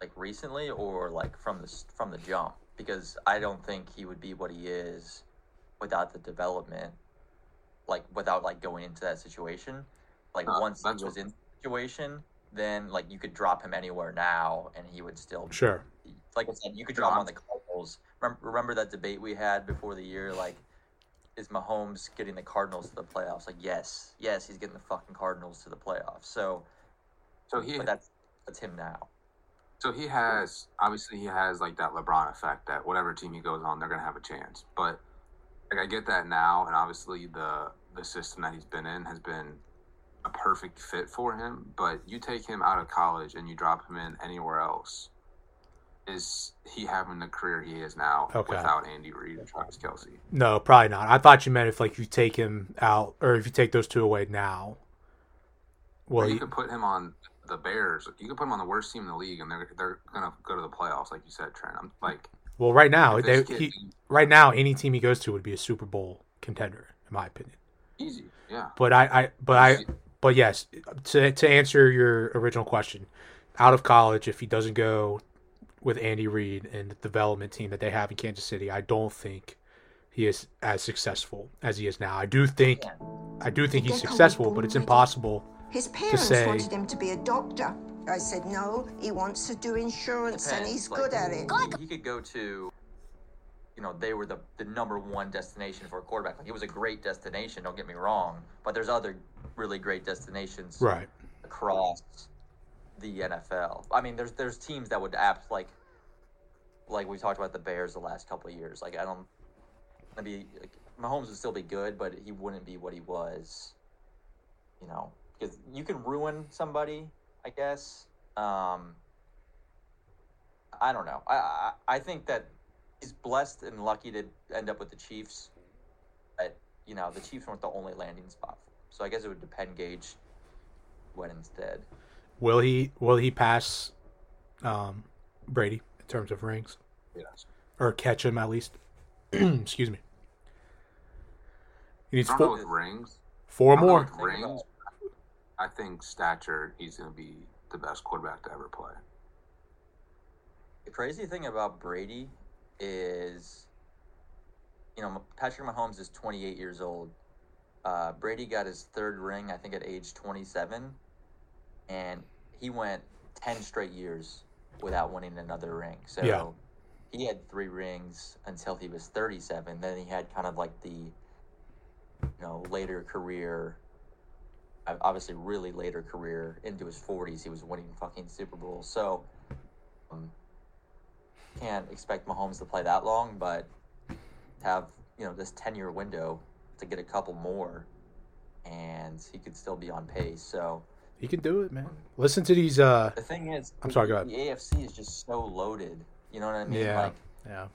like recently or like from the from the jump? Because I don't think he would be what he is without the development, like without like going into that situation. Like uh, once he was what... in the situation, then like you could drop him anywhere now and he would still be, sure. Like I said, you could drop him on the carpet Cardinals. Remember that debate we had before the year? Like, is Mahomes getting the Cardinals to the playoffs? Like, yes, yes, he's getting the fucking Cardinals to the playoffs. So, so he but that's that's him now. So he has obviously he has like that LeBron effect that whatever team he goes on, they're gonna have a chance. But like I get that now, and obviously the the system that he's been in has been a perfect fit for him. But you take him out of college and you drop him in anywhere else. Is he having the career he is now okay. without Andy Reid and Travis Kelce? No, probably not. I thought you meant if like you take him out, or if you take those two away now. Well, you he... can put him on the Bears. You can put him on the worst team in the league, and they're they're gonna go to the playoffs, like you said, Trent. I'm like, well, right now, they, kid, he, right now, any team he goes to would be a Super Bowl contender, in my opinion. Easy, yeah. But I, I but easy. I, but yes, to to answer your original question, out of college, if he doesn't go with Andy Reid and the development team that they have in Kansas City, I don't think he is as successful as he is now. I do think, yeah. I do think he's successful, but it's impossible His parents to say, wanted him to be a doctor. I said no. He wants to do insurance, depends. And he's like, good at it. He could go to, you know, they were the the number one destination for a quarterback. Like, it was a great destination. Don't get me wrong, but there's other really great destinations right across the N F L. I mean, there's there's teams that would apt like like we talked about the Bears the last couple of years. Like I don't maybe like, Mahomes would still be good, but he wouldn't be what he was. You know, because you can ruin somebody, I guess. Um, I don't know. I, I I think that he's blessed and lucky to end up with the Chiefs. But you know, the Chiefs weren't the only landing spot for him. So I guess it would depend Gage what instead. Will he will he pass um, Brady in terms of rings? Yes. Or catch him at least? Excuse me. He needs I don't four know with rings. Four I don't more. Know with rings. I think stature, he's going to be the best quarterback to ever play. The crazy thing about Brady is, you know, Patrick Mahomes is twenty-eight years old. Uh, Brady got his third ring, I think, at age twenty-seven. And he went ten straight years without winning another ring. So yeah. He had three rings until he was thirty-seven. Then he had kind of like the, you know, later career, obviously really later career into his forties. He was winning fucking Super Bowl. So um, can't expect Mahomes to play that long, but have, you know, this ten-year window to get a couple more, and he could still be on pace. So. He can do it, man. Listen to these. Uh, the thing is, I'm sorry, go ahead. The A F C is just so loaded. You know what I mean? Yeah. Like, yeah.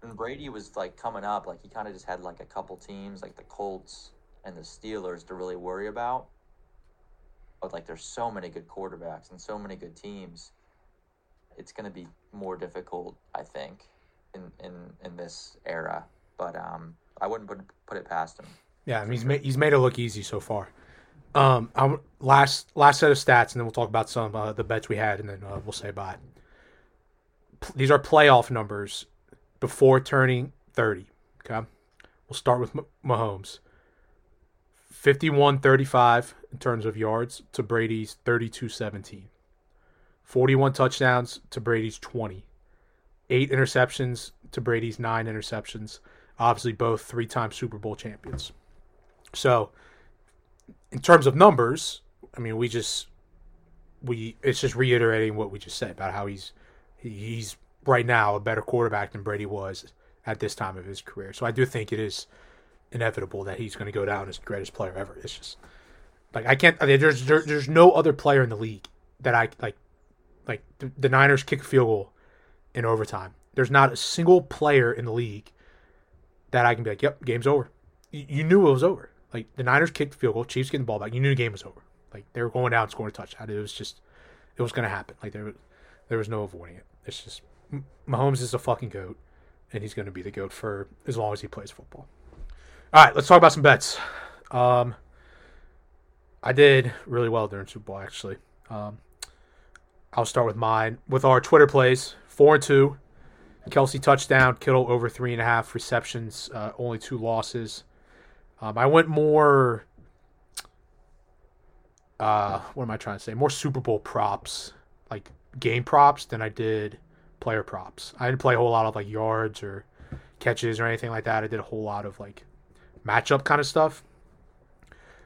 When Brady was like coming up, like he kind of just had like a couple teams, like the Colts and the Steelers, to really worry about. But like, there's so many good quarterbacks and so many good teams. It's going to be more difficult, I think, in, in in this era. But um, I wouldn't put put it past him. Yeah, I mean, he's made he's made it look easy so far. Um, I'm, last last set of stats, and then we'll talk about some uh, the bets we had, and then uh, we'll say bye. P- these are playoff numbers before turning thirty. Okay, we'll start with M- Mahomes. fifty-one thirty-five in terms of yards to Brady's thirty-two seventeen. forty-one touchdowns to Brady's twenty. Eight interceptions to Brady's nine interceptions. Obviously, both three-time Super Bowl champions. So. In terms of numbers, I mean, we just we it's just reiterating what we just said about how he's he's right now a better quarterback than Brady was at this time of his career. So I do think it is inevitable that he's going to go down as the greatest player ever. It's just like I can't. I mean, there's there, there's no other player in the league that I like. Like the, the Niners kick a field goal in overtime. There's not a single player in the league that I can be like, "Yep, game's over." You, you knew it was over. Like, the Niners kicked the field goal, Chiefs getting the ball back. You knew the game was over. Like, they were going down, scoring a touchdown. It was just, it was going to happen. Like, there was, there was no avoiding it. It's just, Mahomes is a fucking GOAT, and he's going to be the GOAT for as long as he plays football. All right, let's talk about some bets. Um, I did really well during Super Bowl, actually. Um, I'll start with mine. With our Twitter plays, four and two. Kelce touchdown, Kittle over three and a half receptions, uh, only two losses. Um, I went more, uh, what am I trying to say? More Super Bowl props, like game props, than I did player props. I didn't play a whole lot of like yards or catches or anything like that. I did a whole lot of like matchup kind of stuff.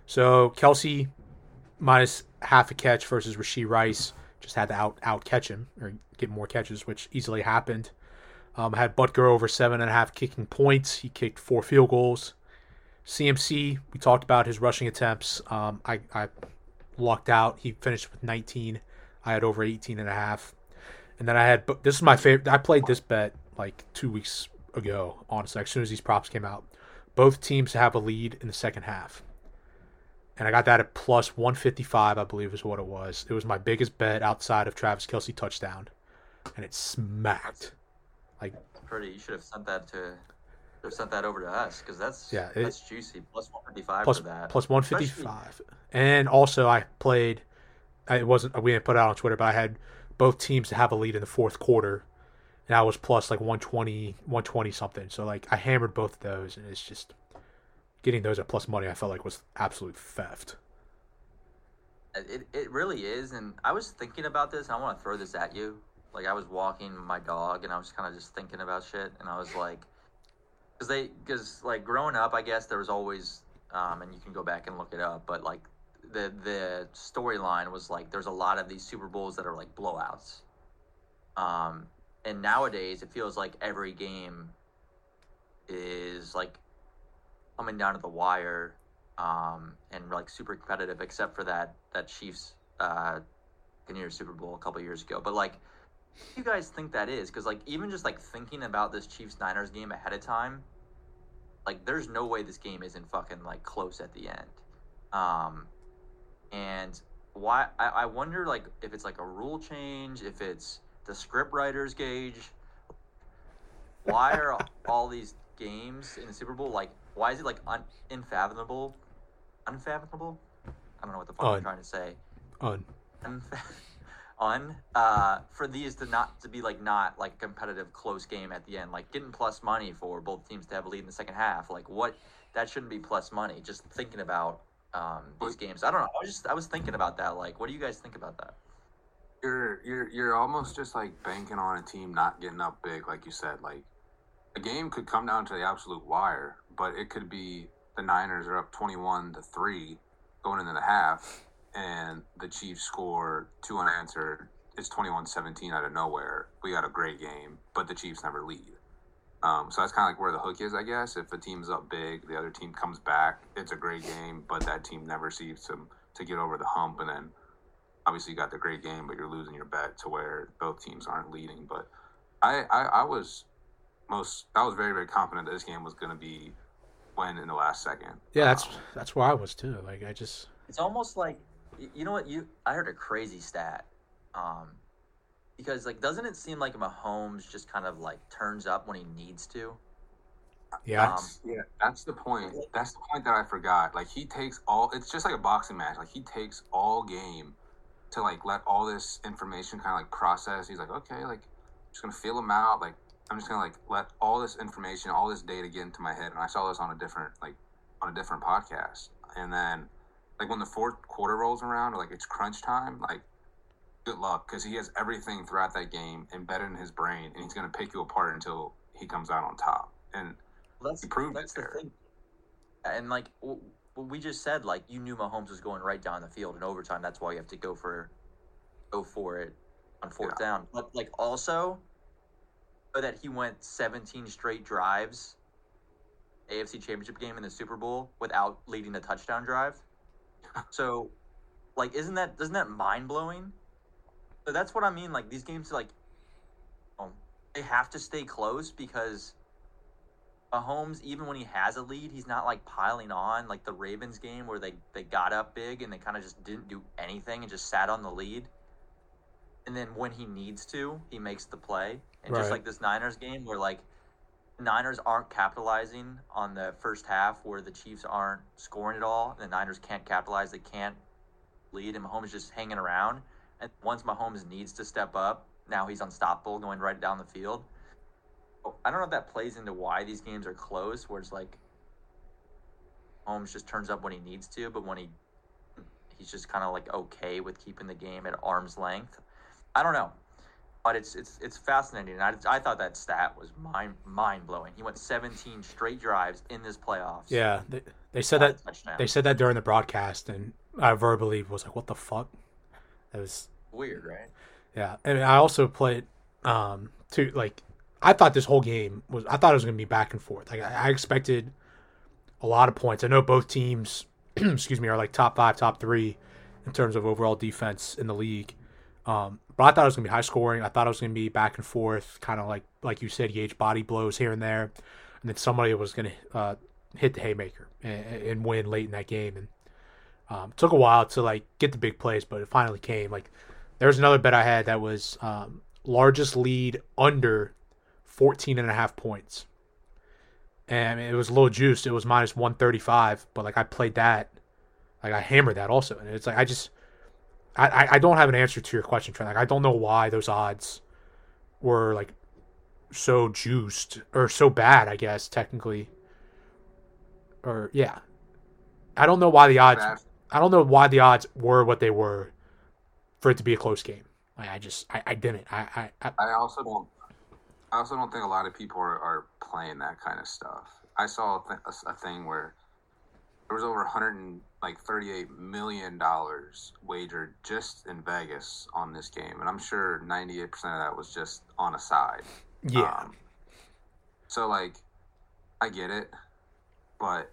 So Kelce minus half a catch versus Rashee Rice. Just had to out out catch him or get more catches, which easily happened. Um, I had Butker over seven and a half kicking points. He kicked four field goals. C M C, we talked about his rushing attempts. Um, I, I lucked out. He finished with nineteen. I had over eighteen and a half. And then I had, this is my favorite. I played this bet like two weeks ago, honestly, as soon as these props came out. Both teams have a lead in the second half. And I got that at plus one fifty-five, I believe is what it was. It was my biggest bet outside of Travis Kelce touchdown. And it smacked. Like, Purdy, you should have sent that to, should have sent that over to us because that's yeah, it, that's juicy. Plus one fifty five for that. Plus one fifty five, and also I played. It wasn't we didn't put it out on Twitter, but I had both teams to have a lead in the fourth quarter, and I was plus like one twenty, one twenty something. So like I hammered both of those, and it's just getting those at plus money. I felt like was absolute theft. It it really is, and I was thinking about this. And I want to throw this at you. Like, I was walking my dog, and I was kind of just thinking about shit, and I was like, because they, because like growing up, I guess there was always, um, and you can go back and look it up, but like the the storyline was like there's a lot of these Super Bowls that are like blowouts, um, and nowadays it feels like every game is like coming down to the wire, um, and like super competitive, except for that that Chiefs, uh, Buccaneers Super Bowl a couple years ago, but like. What do you guys think that is? Because like even just like thinking about this Chiefs Niners game ahead of time, like there's no way this game isn't fucking like close at the end. Um, and why I, I wonder like if it's like a rule change, if it's the script writers, Gage. Why are all these games in the Super Bowl like? Why is it like un- unfathomable? Unfathomable? I don't know what the fuck un. I'm trying to say. Un. Unfathomable. On uh for these to not to be like not like competitive close game at the end, like getting plus money for both teams to have a lead in the second half, like what that shouldn't be plus money. Just thinking about um these games, I don't know, I was just I was thinking about that. Like, what do you guys think about that? You're you're you're almost just like banking on a team not getting up big, like you said. Like a game could come down to the absolute wire, but it could be the Niners are up twenty-one to three going into the half. And the Chiefs score two unanswered. It's twenty-one seventeen out of nowhere. We got a great game, but the Chiefs never lead. Um, so that's kind of like where the hook is, I guess. If a team's up big, the other team comes back. It's a great game, but that team never seems to, to get over the hump. And then obviously you got the great game, but you're losing your bet to where both teams aren't leading. But I, I, I was most I was very, very confident that this game was going to be win in the last second. Yeah, that's um, that's where I was too. Like I just, it's almost like. You know what? You I heard a crazy stat, um, because like doesn't it seem like Mahomes just kind of like turns up when he needs to? Yeah, um, yeah, that's the point. That's the point that I forgot. Like he takes all. It's just like a boxing match. Like he takes all game to like let all this information kind of like process. He's like, okay, like I'm just gonna feel him out. Like I'm just gonna like let all this information, all this data get into my head. And I saw this on a different like on a different podcast, and then. Like, when the fourth quarter rolls around, or, like, it's crunch time, like, good luck. Because he has everything throughout that game embedded in his brain, and he's going to pick you apart until he comes out on top. And well, that's, he proved that's it the there. Thing. And, like, w- we just said, like, you knew Mahomes was going right down the field in overtime. That's why you have to go for go for it on fourth yeah. down. But, like, also, that he went seventeen straight drives, A F C Championship game in the Super Bowl, without leading a touchdown drive. So, like, isn't that isn't that mind blowing? So that's what I mean. Like these games, like, um, they have to stay close because Mahomes, even when he has a lead, he's not like piling on like the Ravens game where they, they got up big and they kind of just didn't do anything and just sat on the lead. And then when he needs to, he makes the play. And right. Just like this Niners game where like Niners aren't capitalizing on the first half where the Chiefs aren't scoring at all. The Niners can't capitalize. They can't lead. And Mahomes is just hanging around. And once Mahomes needs to step up, now he's unstoppable going right down the field. I don't know if that plays into why these games are close, where it's like Mahomes just turns up when he needs to, but when he he's just kind of like okay with keeping the game at arm's length. I don't know. But it's it's it's fascinating. I, I thought that stat was mind mind blowing. He went seventeen straight drives in this playoffs. Yeah, they, they said that they said that during the broadcast, and I verbally was like, "What the fuck?" That was weird, right? Yeah, and I also played um to like I thought this whole game was I thought it was going to be back and forth. Like I, I expected a lot of points. I know both teams, excuse me, are like top five, top three in terms of overall defense in the league. Um, but I thought it was going to be high scoring. I thought it was going to be back and forth, kind of like, like you said, Gage, body blows here and there. And then somebody was going to uh, hit the haymaker and, and win late in that game. And um, took a while to like get the big plays, but it finally came. Like there was another bet I had that was um, largest lead under fourteen and a half points. And it was a little juiced. It was minus one thirty-five, but like I played that. Like I hammered that also. And it's like I just... I, I don't have an answer to your question, Trent. Like, I don't know why those odds were like so juiced or so bad, I guess, technically. Or yeah. I don't know why the odds I don't know why the odds were what they were for it to be a close game. Like I just I, I didn't. I I, I I also don't I also don't think a lot of people are, are playing that kind of stuff. I saw a, th- a thing where there was over one hundred thirty-eight million dollars wagered just in Vegas on this game. And I'm sure ninety-eight percent of that was just on a side. Yeah. Um, so, like, I get it. But,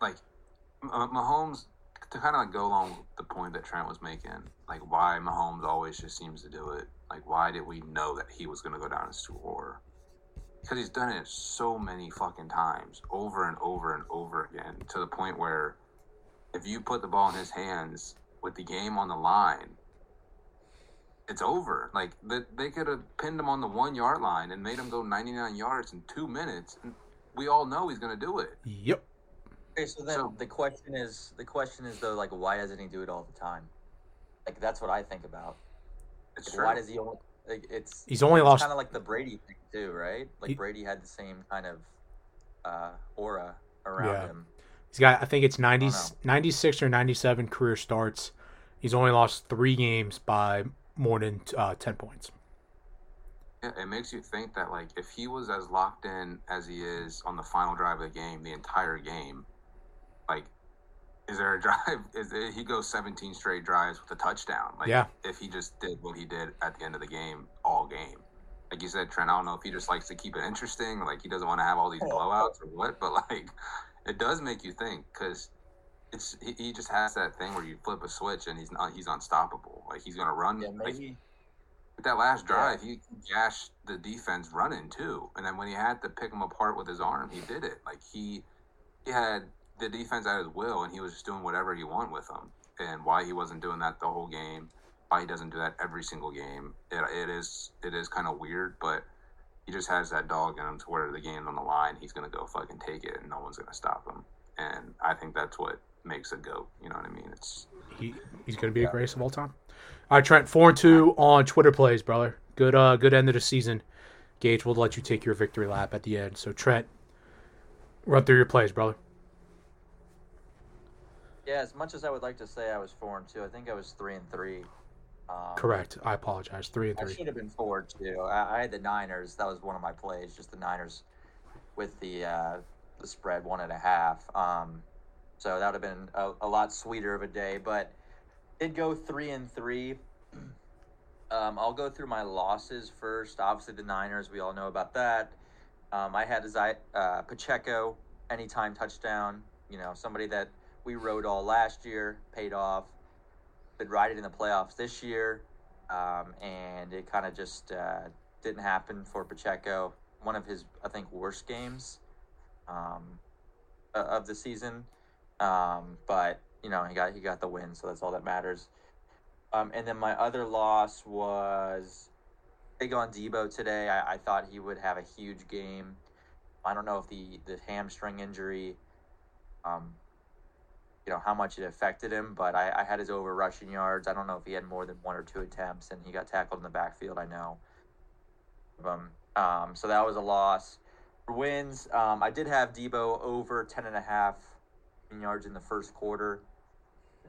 like, Mahomes, to kind of like go along with the point that Trent was making, like, why Mahomes always just seems to do it. Like, why did we know that he was going to go down as to war? Because he's done it so many fucking times, over and over and over again, to the point where if you put the ball in his hands with the game on the line, it's over. Like, the, they could have pinned him on the one-yard line and made him go ninety-nine yards in two minutes. And we all know he's going to do it. Yep. Okay, so then so, the question is, the question is though, like, why doesn't he do it all the time? Like, that's what I think about. It's like, true. Why does he only... Like it's he's only it's lost kind of like the Brady thing too, right? Like he, Brady had the same kind of uh, aura around yeah. him. He's got I think it's ninety, ninety-six or ninety-seven career starts. He's only lost three games by more than uh, ten points. Yeah, it makes you think that like if he was as locked in as he is on the final drive of the game, the entire game, like is there a drive? Is there, he goes seventeen straight drives with a touchdown. Like, yeah. If he just did what he did at the end of the game, all game. Like you said, Trent, I don't know if he just likes to keep it interesting. Like, he doesn't want to have all these blowouts or what. But, like, it does make you think because it's he, he just has that thing where you flip a switch and he's not, he's unstoppable. Like, he's going to run. Yeah, like, with that last drive, yeah. he gashed the defense running, too. And then when he had to pick him apart with his arm, he did it. Like, he he had... the defense at his will, and he was just doing whatever he wanted with them. And why he wasn't doing that the whole game, why he doesn't do that every single game, it, it is it is kind of weird, but he just has that dog in him to where the game's on the line, he's going to go fucking take it, and no one's going to stop him. And I think that's what makes a GOAT, you know what I mean? It's he, He's going to be yeah. the greatest of all time. All right, Trent, four and two on Twitter plays, brother. Good, uh, good end of the season. Gage, we'll let you take your victory lap at the end. So, Trent, run through your plays, brother. Yeah, as much as I would like to say I was four and two, I think I was three and three. Um, Correct. I apologize. Three and three. I should have been four and two. I, I had the Niners. That was one of my plays, just the Niners with the uh, the spread one and a half. Um, so that would have been a, a lot sweeter of a day, but did go three and three. Um, I'll go through my losses first. Obviously, the Niners. We all know about that. Um, I had Isiah uh, Pacheco anytime touchdown. You know, somebody that. We rode all last year, paid off, been riding in the playoffs this year, um, and it kind of just uh, didn't happen for Pacheco. One of his, I think, worst games um, of the season, um, but you know he got he got the win, so that's all that matters. Um, and then my other loss was big on Debo today. I, I thought he would have a huge game. I don't know if the the hamstring injury. Um, you know, how much it affected him, but I, I had his over rushing yards. I don't know if he had more than one or two attempts, and he got tackled in the backfield, I know. Um, um, so that was a loss. For wins, um, I did have Debo over ten and a half yards in the first quarter,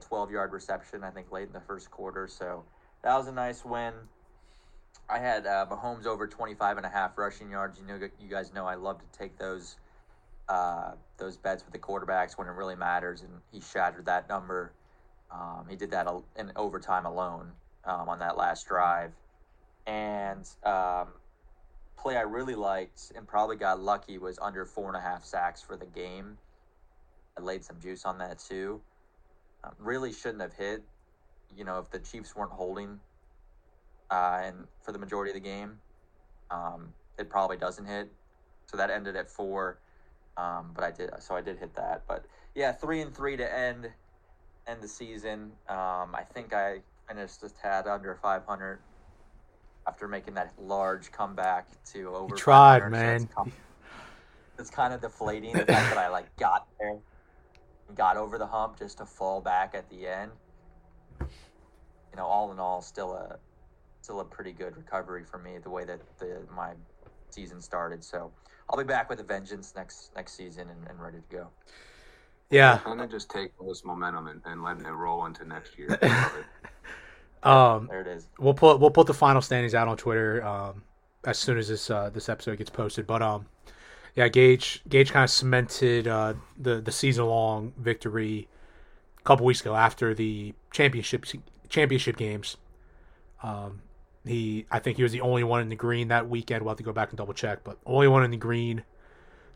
twelve-yard reception, I think, late in the first quarter. So that was a nice win. I had uh, Mahomes over twenty-five and a half rushing yards. You know, you guys know I love to take those uh, those bets with the quarterbacks when it really matters, and he shattered that number. Um, he did that in overtime alone um, on that last drive. And um, play I really liked and probably got lucky was under four and a half sacks for the game. I laid some juice on that too. Um, really shouldn't have hit, you know, if the Chiefs weren't holding uh, and for the majority of the game. Um, it probably doesn't hit. So that ended at four. Um, but I did, so I did hit that. But yeah, three and three to end end the season. Um, I think I finished a tad under five hundred after making that large comeback to over. You tried, man. So it's, com- it's kind of deflating the fact that I like got there, got over the hump just to fall back at the end. You know, all in all, still a still a pretty good recovery for me the way that the, my season started. So I'll be back with a vengeance next next season and, and ready to go. Yeah. I'm going to just take all this momentum and, and let it roll into next year. um, there it is. We'll put we'll put the final standings out on Twitter um, as soon as this uh, this episode gets posted. But um, yeah, Gage Gage kind of cemented uh, the the season long victory a couple weeks ago after the championship championship games. Um, he I think he was the only one in the green that weekend. We'll have to go back and double check, but only one in the green.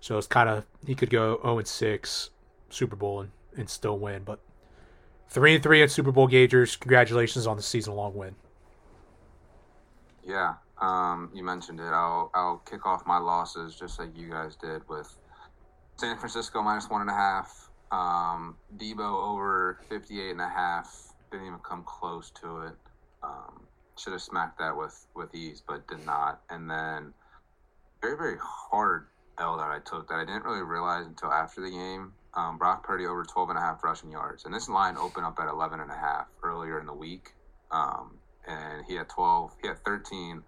So it's kind of he could go oh and six Super Bowl and, and still win, but three and three at Super Bowl. Gagers, congratulations on the season long win. Yeah, um, you mentioned it. I'll I'll kick off my losses just like you guys did with San Francisco minus one and a half, um, Debo over fifty eight and a half. Didn't even come close to it. Um, should have smacked that with with ease, but did not. And then very very hard L that I took that I didn't really realize until after the game. Um, Brock Purdy over twelve and a half rushing yards. And this line opened up at eleven and a half earlier in the week. Um, and he had twelve, he had thirteen.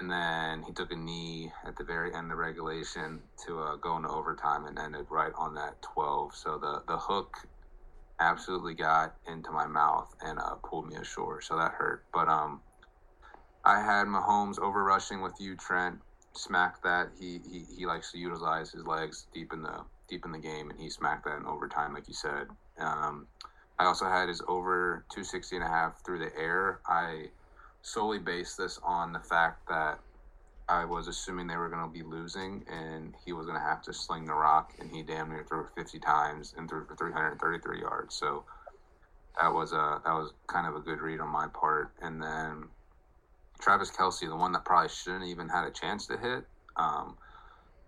And then he took a knee at the very end of regulation to uh, go into overtime and ended right on that twelve. So the, the hook absolutely got into my mouth and uh, pulled me ashore. So that hurt. But um, I had Mahomes over rushing with you, Trent. Smacked that. He, he, he likes to utilize his legs deep in the deep in the game, and he smacked that in overtime, like you said. Um, I also had his over two sixty and a half through the air. I solely based this on the fact that I was assuming they were going to be losing, and he was going to have to sling the rock, and he damn near threw it fifty times and threw it for three hundred thirty-three yards. So that was a that was kind of a good read on my part. And then Travis Kelce, the one that probably shouldn't even had a chance to hit, um,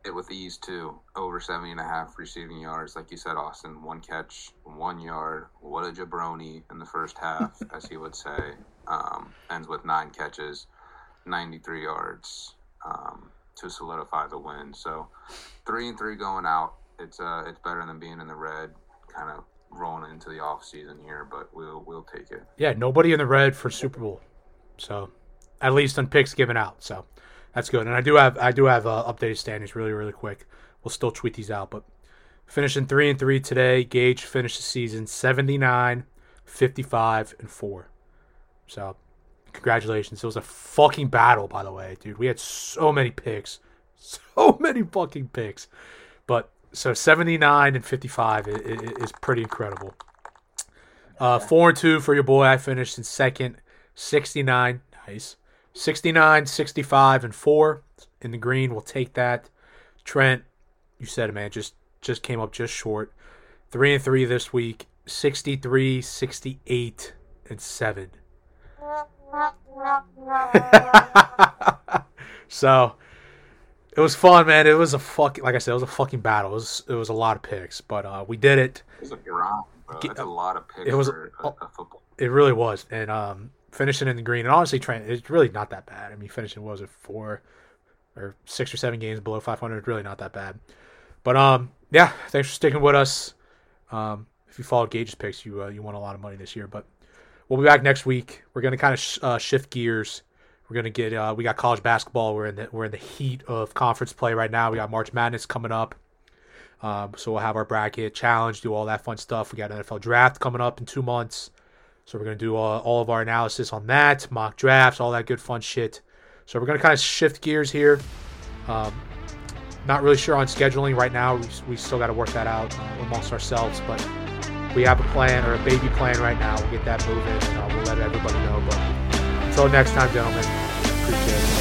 it with ease too, over seventy and a half receiving yards. Like you said, Austin, one catch, one yard. What a jabroni in the first half, as he would say. Um, ends with nine catches, ninety-three yards um, to solidify the win. So three and three going out. It's uh, it's better than being in the red, kind of rolling into the off season here, but we'll we'll take it. Yeah, nobody in the red for Super Bowl, so at least on picks given out. So. That's good, and I do have I do have uh, updated standings really really quick. We'll still tweet these out, but finishing three and three today. Gage finished the season seventy-nine, fifty-five, and four. So congratulations! It was a fucking battle, by the way, dude. We had so many picks, so many fucking picks. But so seventy-nine and fifty-five is pretty incredible. Uh, four and two for your boy. I finished in second, sixty-nine. Nice. sixty-nine, sixty-five, and four in the green. We'll take that. Trent, you said it, man. Just just came up just short. Three and three this week. sixty-three, sixty-eight, and seven. So it was fun, man. It was a fucking like I said, it was a fucking battle. It was it was a lot of picks, but uh, we did it. It was a grind, bro. That's a lot of picks. It was for a, a football. It really was, and um. Finishing in the green, and honestly, Trent, it's really not that bad. I mean, finishing what was it four or six or seven games below five hundred, really not that bad. But um, yeah, thanks for sticking with us. Um, if you follow Gage's picks, you uh, you won a lot of money this year. But we'll be back next week. We're gonna kind of sh- uh, shift gears. We're gonna get uh, we got college basketball. We're in the we're in the heat of conference play right now. We got March Madness coming up, um, so we'll have our bracket challenge, do all that fun stuff. We got N F L draft coming up in two months. So we're going to do all, all of our analysis on that, mock drafts, all that good fun shit. So we're going to kind of shift gears here. Um, not really sure on scheduling right now. We, we still got to work that out uh, amongst ourselves, but we have a plan or a baby plan right now. We'll get that moving, and uh, we'll let everybody know. But until next time, gentlemen, appreciate it.